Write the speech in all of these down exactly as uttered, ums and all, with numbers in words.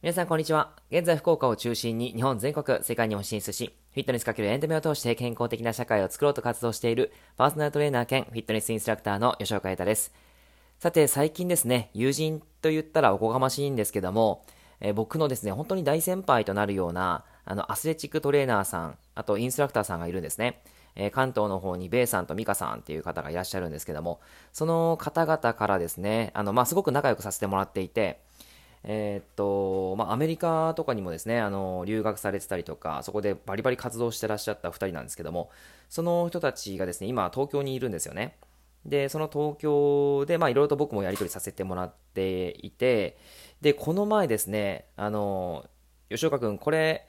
皆さんこんにちは。現在福岡を中心に日本全国、世界にも進出し、フィットネス×エンタメを通して健康的な社会を作ろうと活動しているパーソナルトレーナー兼フィットネスインストラクターの吉岡優太です。さて最近ですね、友人と言ったらおこがましいんですけども、えー、僕のですね、本当に大先輩となるようなあのアスレチックトレーナーさん、あとインストラクターさんがいるんですね。えー、関東の方にベイさんとミカさんっていう方がいらっしゃるんですけども、その方々からですね、あのまあすごく仲良くさせてもらっていて、えーっとまあ、アメリカとかにもですねあの留学されてたりとか、そこでバリバリ活動してらっしゃったふたりなんですけども、その人たちがですね今東京にいるんですよね。でその東京でいろいろと僕もやり取りさせてもらっていて、でこの前ですねあの吉岡君これ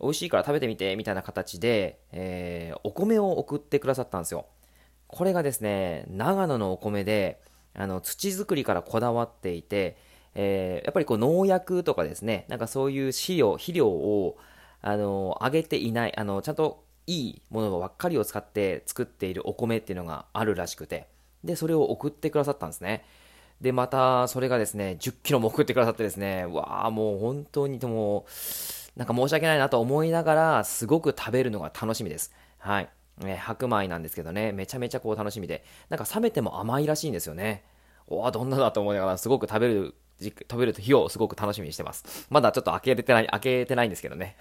美味しいから食べてみてみたいな形で、えー、お米を送ってくださったんですよ。これがですね長野のお米であの土作りからこだわっていて、えー、やっぱりこう農薬とかですね、なんかそういう飼料、肥料を、あのー、あげていない、あのー、ちゃんといいものばっかりを使って作っているお米っていうのがあるらしくて、で、それを送ってくださったんですね。で、また、それがですね、じゅっキロも送ってくださってですね、わあ、もう本当に、もう、なんか申し訳ないなと思いながら、すごく食べるのが楽しみです。はい。えー、白米なんですけどね、めちゃめちゃこう楽しみで、なんか冷めても甘いらしいんですよね。おー、どんなだと思いながら、すごく食べる、食べる日をすごく楽しみにしてます。まだちょっと開けれてない、開けてないんですけどね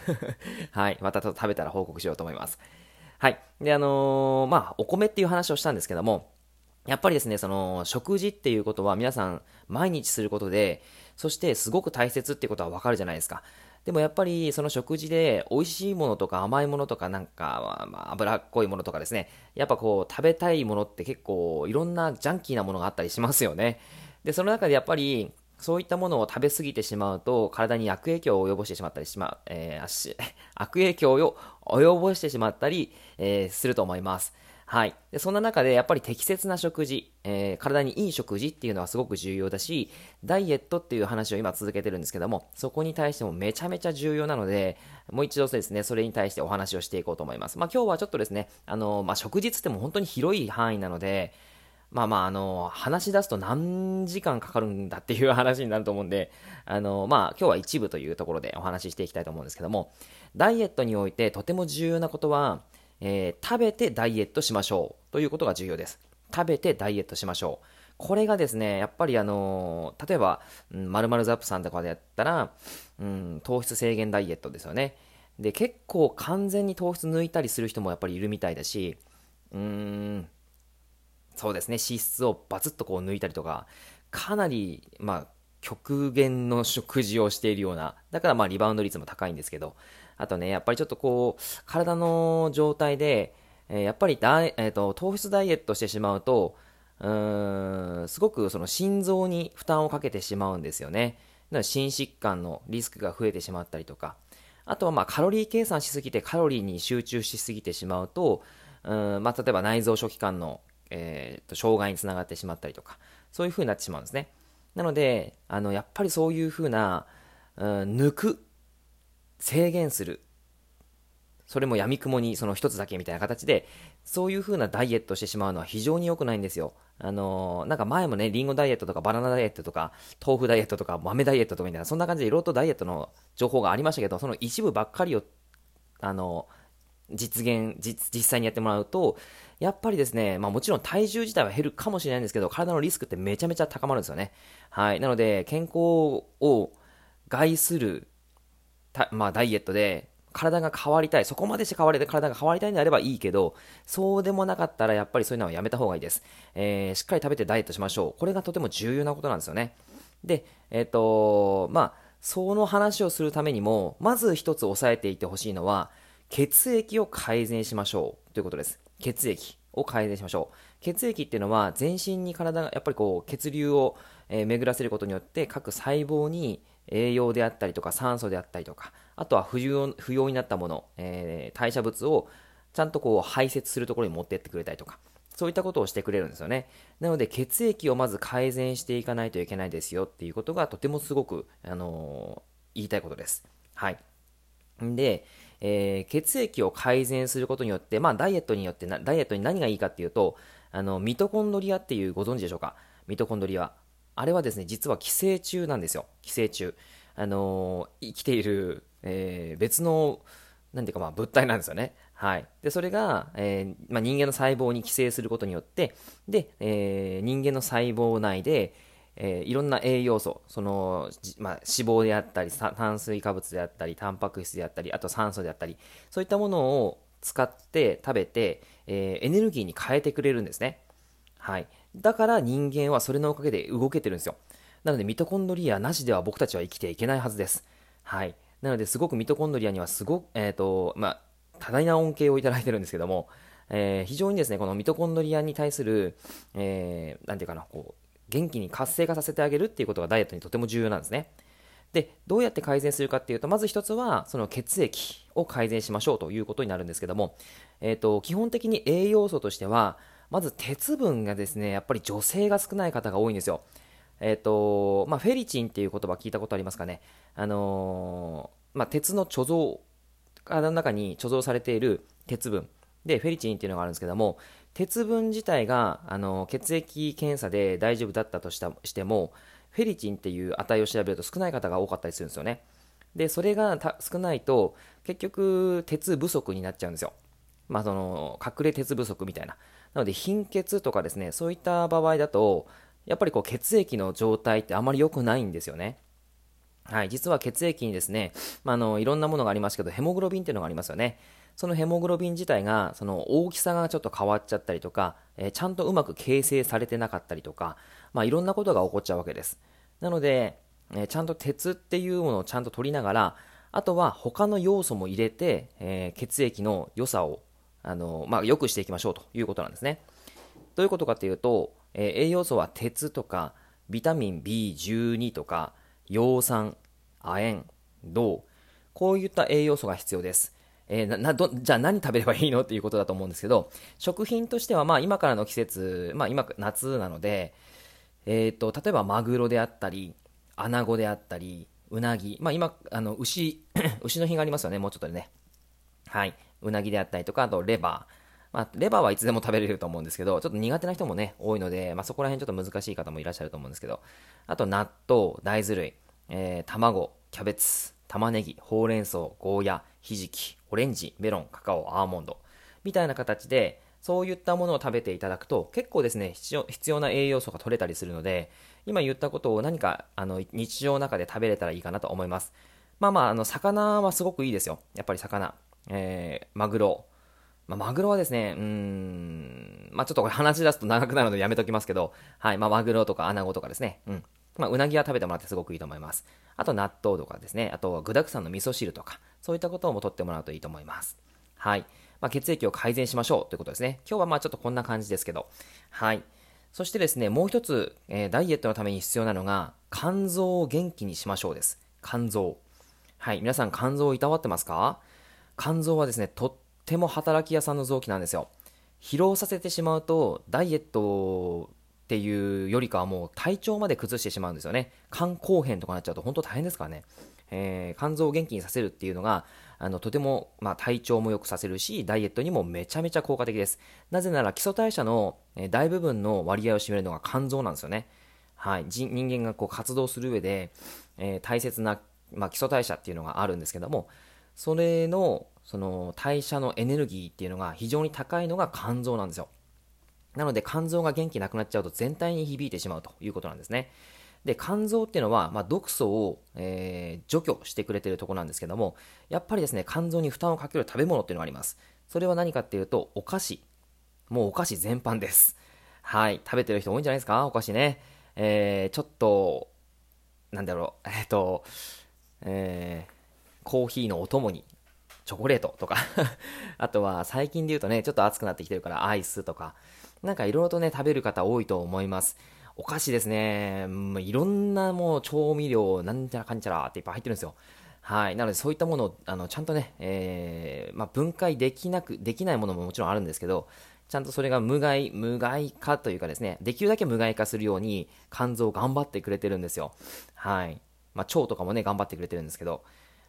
はい、またちょっと食べたら報告しようと思います。はい。であのー、まあお米っていう話をしたんですけども、やっぱりですねその食事っていうことは皆さん毎日することで、そしてすごく大切っていうことはわかるじゃないですか。でもやっぱりその食事で美味しいものとか甘いものとかなんか、まあ、脂っこいものとかですね、やっぱこう食べたいものって結構いろんなジャンキーなものがあったりしますよね。でその中でやっぱりそういったものを食べ過ぎてしまうと、体に悪影響を及ぼしてしまったりしま、えー、悪影響を及ぼしてしまったり、えー、すると思います。はい。で、そんな中でやっぱり適切な食事、えー、体にいい食事っていうのはすごく重要だし、ダイエットっていう話を今続けてるんですけども、そこに対してもめちゃめちゃ重要なので、もう一度ですね、それに対してお話をしていこうと思います。まあ今日はちょっとですね、あの、まあ食事っても本当に広い範囲なので、まあまあ、あの、話し出すと何時間かかるんだっていう話になると思うんで、あの、まあ、今日は一部というところでお話ししていきたいと思うんですけども、ダイエットにおいてとても重要なことは、えー、食べてダイエットしましょうということが重要です。食べてダイエットしましょう。これがですね、やっぱりあの、例えば、〇〇ザップさんとかでやったら、うん、糖質制限ダイエットですよね。で、結構完全に糖質抜いたりする人もやっぱりいるみたいだし、うーん、そうですね、脂質をバツッとこう抜いたりとか、かなり、まあ、極限の食事をしているような、だからまあリバウンド率も高いんですけど、あとね、やっぱりちょっとこう、体の状態で、えー、やっぱりダイ、えーと、糖質ダイエットしてしまうと、うーん、すごくその心臓に負担をかけてしまうんですよね。だから心疾患のリスクが増えてしまったりとか、あとはまあカロリー計算しすぎてカロリーに集中しすぎてしまうと、うん、まあ、例えば内臓初期間のえー、と障害につながってしまったりとか、そういう風になってしまうんですね。なのであのやっぱりそういう風な、うん、抜く、制限する、それもやみくもにその一つだけみたいな形で、そういう風なダイエットしてしまうのは非常に良くないんですよ。あのー、なんか前もね、リンゴダイエットとかバナナダイエットとか豆腐ダイエットとか豆ダイエットとかみたいな、そんな感じでいろいろとダイエットの情報がありましたけど、その一部ばっかりをあのー実現、実、実際にやってもらうと、やっぱりですね、まあもちろん体重自体は減るかもしれないんですけど、体のリスクってめちゃめちゃ高まるんですよね。はい。なので、健康を害する、まあダイエットで、体が変わりたい。そこまでして変わりたい、体が変わりたいんであればいいけど、そうでもなかったらやっぱりそういうのはやめた方がいいです。えー、しっかり食べてダイエットしましょう。これがとても重要なことなんですよね。で、えっと、まあ、その話をするためにも、まず一つ押さえていてほしいのは、血液を改善しましょうということです。血液を改善しましょう。血液っていうのは全身に体がやっぱりこう血流を、えー、巡らせることによって各細胞に栄養であったりとか酸素であったりとか、あとは不要、不要になったもの、えー、代謝物をちゃんとこう排泄するところに持ってってくれたりとか、そういったことをしてくれるんですよね。なので血液をまず改善していかないといけないですよっていうことがとてもすごく、あのー、言いたいことです。はい。で、えー、血液を改善することによって、まあ、ダイエットによってな、ダイエットに何がいいかっていうと、あの、ミトコンドリアっていうご存知でしょうか。ミトコンドリア。あれはですね、実は寄生虫なんですよ。寄生虫。あのー、生きている、えー、別のなんていうかまあ物体なんですよね。はい、でそれが、えーまあ、人間の細胞に寄生することによってで、えー、人間の細胞内で、えー、いろんな栄養素その、まあ、脂肪であったり炭水化物であったりタンパク質であったりあと酸素であったりそういったものを使って食べて、えー、エネルギーに変えてくれるんですね。はい、だから人間はそれのおかげで動けてるんですよ。なのでミトコンドリアなしでは僕たちは生きていけないはずです。はい、なのですごくミトコンドリアにはすごく、えーとまあ多大な恩恵をいただいてるんですけども、えー、非常にですねこのミトコンドリアに対する、えー、なんていうかなこう元気に活性化させてあげるっていうことがダイエットにとても重要なんですね。でどうやって改善するかっていうとまず一つはその血液を改善しましょうということになるんですけども、えーと、基本的に栄養素としてはまず鉄分がですねやっぱり女性が少ない方が多いんですよ。えーとまあ、フェリチンっていう言葉聞いたことありますかね。あのーまあ、鉄の貯蔵体の中に貯蔵されている鉄分でフェリチンっていうのがあるんですけども鉄分自体があの血液検査で大丈夫だったとしたしてもフェリチンっていう値を調べると少ない方が多かったりするんですよね。でそれがた少ないと結局鉄不足になっちゃうんですよ。まあその隠れ鉄不足みたいななので貧血とかですねそういった場合だとやっぱりこう血液の状態ってあまり良くないんですよね。はい、実は血液にですね、まあ、あのいろんなものがありますけどヘモグロビンっていうのがありますよね。そのヘモグロビン自体がその大きさがちょっと変わっちゃったりとか、えー、ちゃんとうまく形成されてなかったりとか、まあ、いろんなことが起こっちゃうわけです。なので、えー、ちゃんと鉄っていうものをちゃんと取りながらあとは他の要素も入れて、えー、血液の良さを、あのーまあ、良くしていきましょうということなんですね。どういうことかというと、えー、栄養素は鉄とかビタミン ビーじゅうに とか葉酸、亜鉛、銅、こういった栄養素が必要です。えー、ななどじゃあ何食べればいいのっていうことだと思うんですけど食品としてはまあ今からの季節、まあ、今夏なので、えー、と例えばマグロであったりアナゴであったりウナギ、まあ、今あの 牛, 牛の日がありますよねもうちょっとでね。はい、ウナギであったりとかあとレバー、まあ、レバーはいつでも食べれると思うんですけどちょっと苦手な人もね多いので、まあ、そこら辺ちょっと難しい方もいらっしゃると思うんですけどあと納豆、大豆類、えー、卵、キャベツ、玉ねぎ、ほうれん草、ゴーヤ、ひじき、オレンジ、メロン、カカオ、アーモンドみたいな形でそういったものを食べていただくと結構ですね必要、必要な栄養素が取れたりするので今言ったことを何かあの日常の中で食べれたらいいかなと思います。まあまあ、あの魚はすごくいいですよ。やっぱり魚、えー、マグロまあ、マグロはですね、うーん、まあ、ちょっとこれ話し出すと長くなるのでやめときますけど、はい、まあ、マグロとかアナゴとかですね、うん、まあ、うなぎは食べてもらってすごくいいと思います。あと納豆とかですね、あと具だくさんの味噌汁とか、そういったことも取ってもらうといいと思います。はい、まあ、血液を改善しましょうということですね。今日はまあちょっとこんな感じですけど、はい、そしてですね、もう一つ、えー、ダイエットのために必要なのが肝臓を元気にしましょうです。肝臓、はい、皆さん肝臓をいたわってますか？肝臓はですね、とってとても働き屋さんの臓器なんですよ。疲労させてしまうとダイエットっていうよりかはもう体調まで崩してしまうんですよね。肝硬変とかなっちゃうと本当大変ですからね。えー、肝臓を元気にさせるっていうのがあのとても、まあ、体調も良くさせるしダイエットにもめちゃめちゃ効果的です。なぜなら基礎代謝の、えー、大部分の割合を占めるのが肝臓なんですよね。はい、人、人間がこう活動する上で、えー、大切な、まあ、基礎代謝っていうのがあるんですけどもそれのその代謝のエネルギーっていうのが非常に高いのが肝臓なんですよ。なので肝臓が元気なくなっちゃうと全体に響いてしまうということなんですね。で肝臓っていうのは、まあ、毒素を、えー、除去してくれているところなんですけどもやっぱりですね肝臓に負担をかける食べ物っていうのがあります。それは何かっていうとお菓子、もうお菓子全般です。はい、食べてる人多いんじゃないですかお菓子ね。えー、ちょっとなんだろうえっと、えー、コーヒーのお供にチョコレートとかあとは最近で言うとねちょっと暑くなってきてるからアイスとかなんかいろいろとね食べる方多いと思います。お菓子ですね、うん、いろんなもう調味料なんちゃらかんちゃらっていっぱい入ってるんですよ。はい、なのでそういったものをあのちゃんとね、えーまあ、分解できなくできないものももちろんあるんですけどちゃんとそれが無害無害化というかですねできるだけ無害化するように肝臓頑張ってくれてるんですよ。はい、まあ、腸とかもね頑張ってくれてるんですけど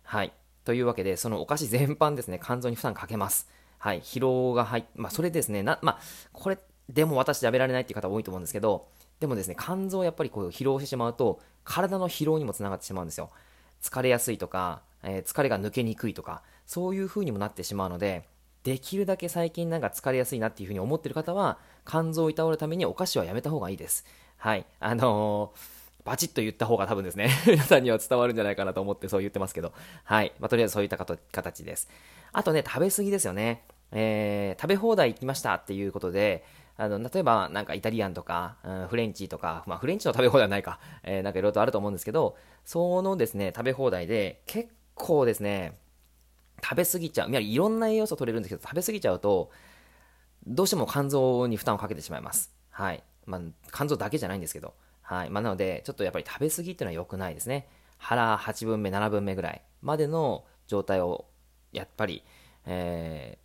はいというわけでそのお菓子全般ですね肝臓に負担かけます。はい、疲労が入って、まあ、それですねな、まあ、これでも私食べられないっていう方多いと思うんですけどでもですね肝臓やっぱりこう疲労してしまうと体の疲労にもつながってしまうんですよ。疲れやすいとか、えー、疲れが抜けにくいとか、そういう風にもなってしまうので、できるだけ最近なんか疲れやすいなっていう風に思ってる方は、肝臓をいたわるためにお菓子はやめた方がいいです。はい。あのー、バチッと言った方が多分ですね、皆さんには伝わるんじゃないかなと思ってそう言ってますけど、はい。まあ、とりあえずそういったかと形です。あとね、食べ過ぎですよね。えー、食べ放題行きましたっていうことで、あの例えばなんかイタリアンとか、うん、フレンチとか、まあ、フレンチの食べ放題はないか、えー、なんかいろいろとあると思うんですけど、そのですね食べ放題で結構ですね食べ過ぎちゃう、いろんな栄養素取れるんですけど食べ過ぎちゃうとどうしても肝臓に負担をかけてしまいます。はい、まあ、肝臓だけじゃないんですけど、はい、まあ、なのでちょっとやっぱり食べ過ぎっていうのは良くないですね。腹はちぶんめななぶんめぐらいまでの状態をやっぱり、え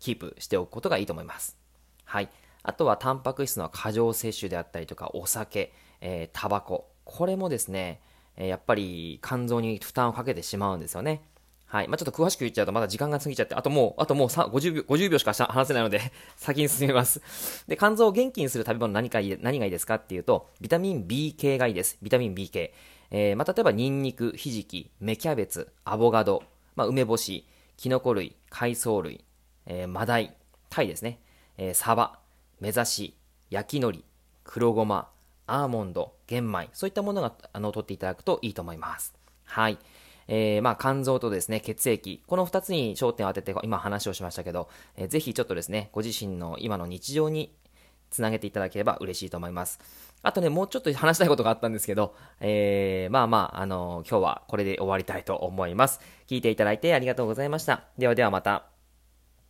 ー、キープしておくことがいいと思います。はい。あとはタンパク質の過剰摂取であったりとかお酒、えー、タバコ、これもですね、えー、やっぱり肝臓に負担をかけてしまうんですよね。はい、まあ、ちょっと詳しく言っちゃうとまだ時間が過ぎちゃって、あともうあともうごじゅうびょうごじゅうびょうしか話せないので先に進みます。で、肝臓を元気にする食べ物何かいい何がいいですかっていうとビタミン B 系がいいです。ビタミン B 系、えー、まあ、例えばニンニク、ひじき、芽キャベツ、アボカド、まあ、梅干し、キノコ類、海藻類、えー、マダイ、タイですね、えー、サバ、目指し、焼き海苔、黒ごま、アーモンド、玄米、そういったものがあの取っていただくといいと思います。はい、えー、まあ肝臓とですね血液、このふたつに焦点を当てて今話をしましたけど、えー、ぜひちょっとですねご自身の今の日常につなげていただければ嬉しいと思います。あとねもうちょっと話したいことがあったんですけど、えー、まあまああのー、今日はこれで終わりたいと思います。聞いていただいてありがとうございました。ではではまた。